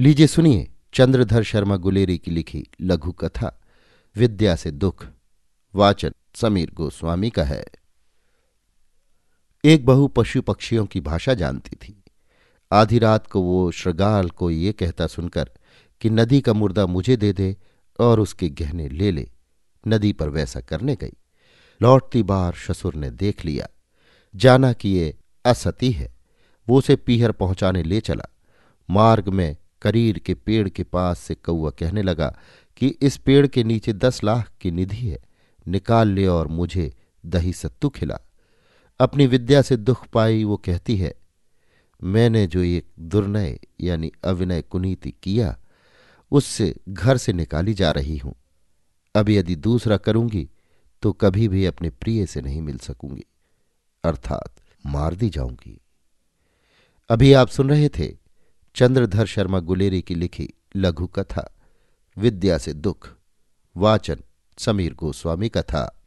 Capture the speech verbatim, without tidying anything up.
लीजिए सुनिए चंद्रधर शर्मा गुलेरी की लिखी लघु कथा विद्या से दुख। वाचन समीर गोस्वामी का है। एक बहु पशु पक्षियों की भाषा जानती थी। आधी रात को वो श्रगाल को ये कहता सुनकर कि नदी का मुर्दा मुझे दे दे और उसके गहने ले ले, नदी पर वैसा करने गई। लौटती बार ससुर ने देख लिया, जाना कि ये असती है। वो उसे पीहर पहुंचाने ले चला। मार्ग में करीर के पेड़ के पास से कौआ कहने लगा कि इस पेड़ के नीचे दस लाख की निधि है, निकाल ले और मुझे दही सत्तू खिला। अपनी विद्या से दुख पाई वो कहती है, मैंने जो ये दुर्नय यानी अविनय कुनीति किया उससे घर से निकाली जा रही हूं। अब यदि दूसरा करूंगी तो कभी भी अपने प्रिय से नहीं मिल सकूंगी, अर्थात मार दी जाऊंगी। अभी आप सुन रहे थे चंद्रधर शर्मा गुलेरी की लिखी लघु कथा विद्या से दुख। वाचन समीर गोस्वामी का था।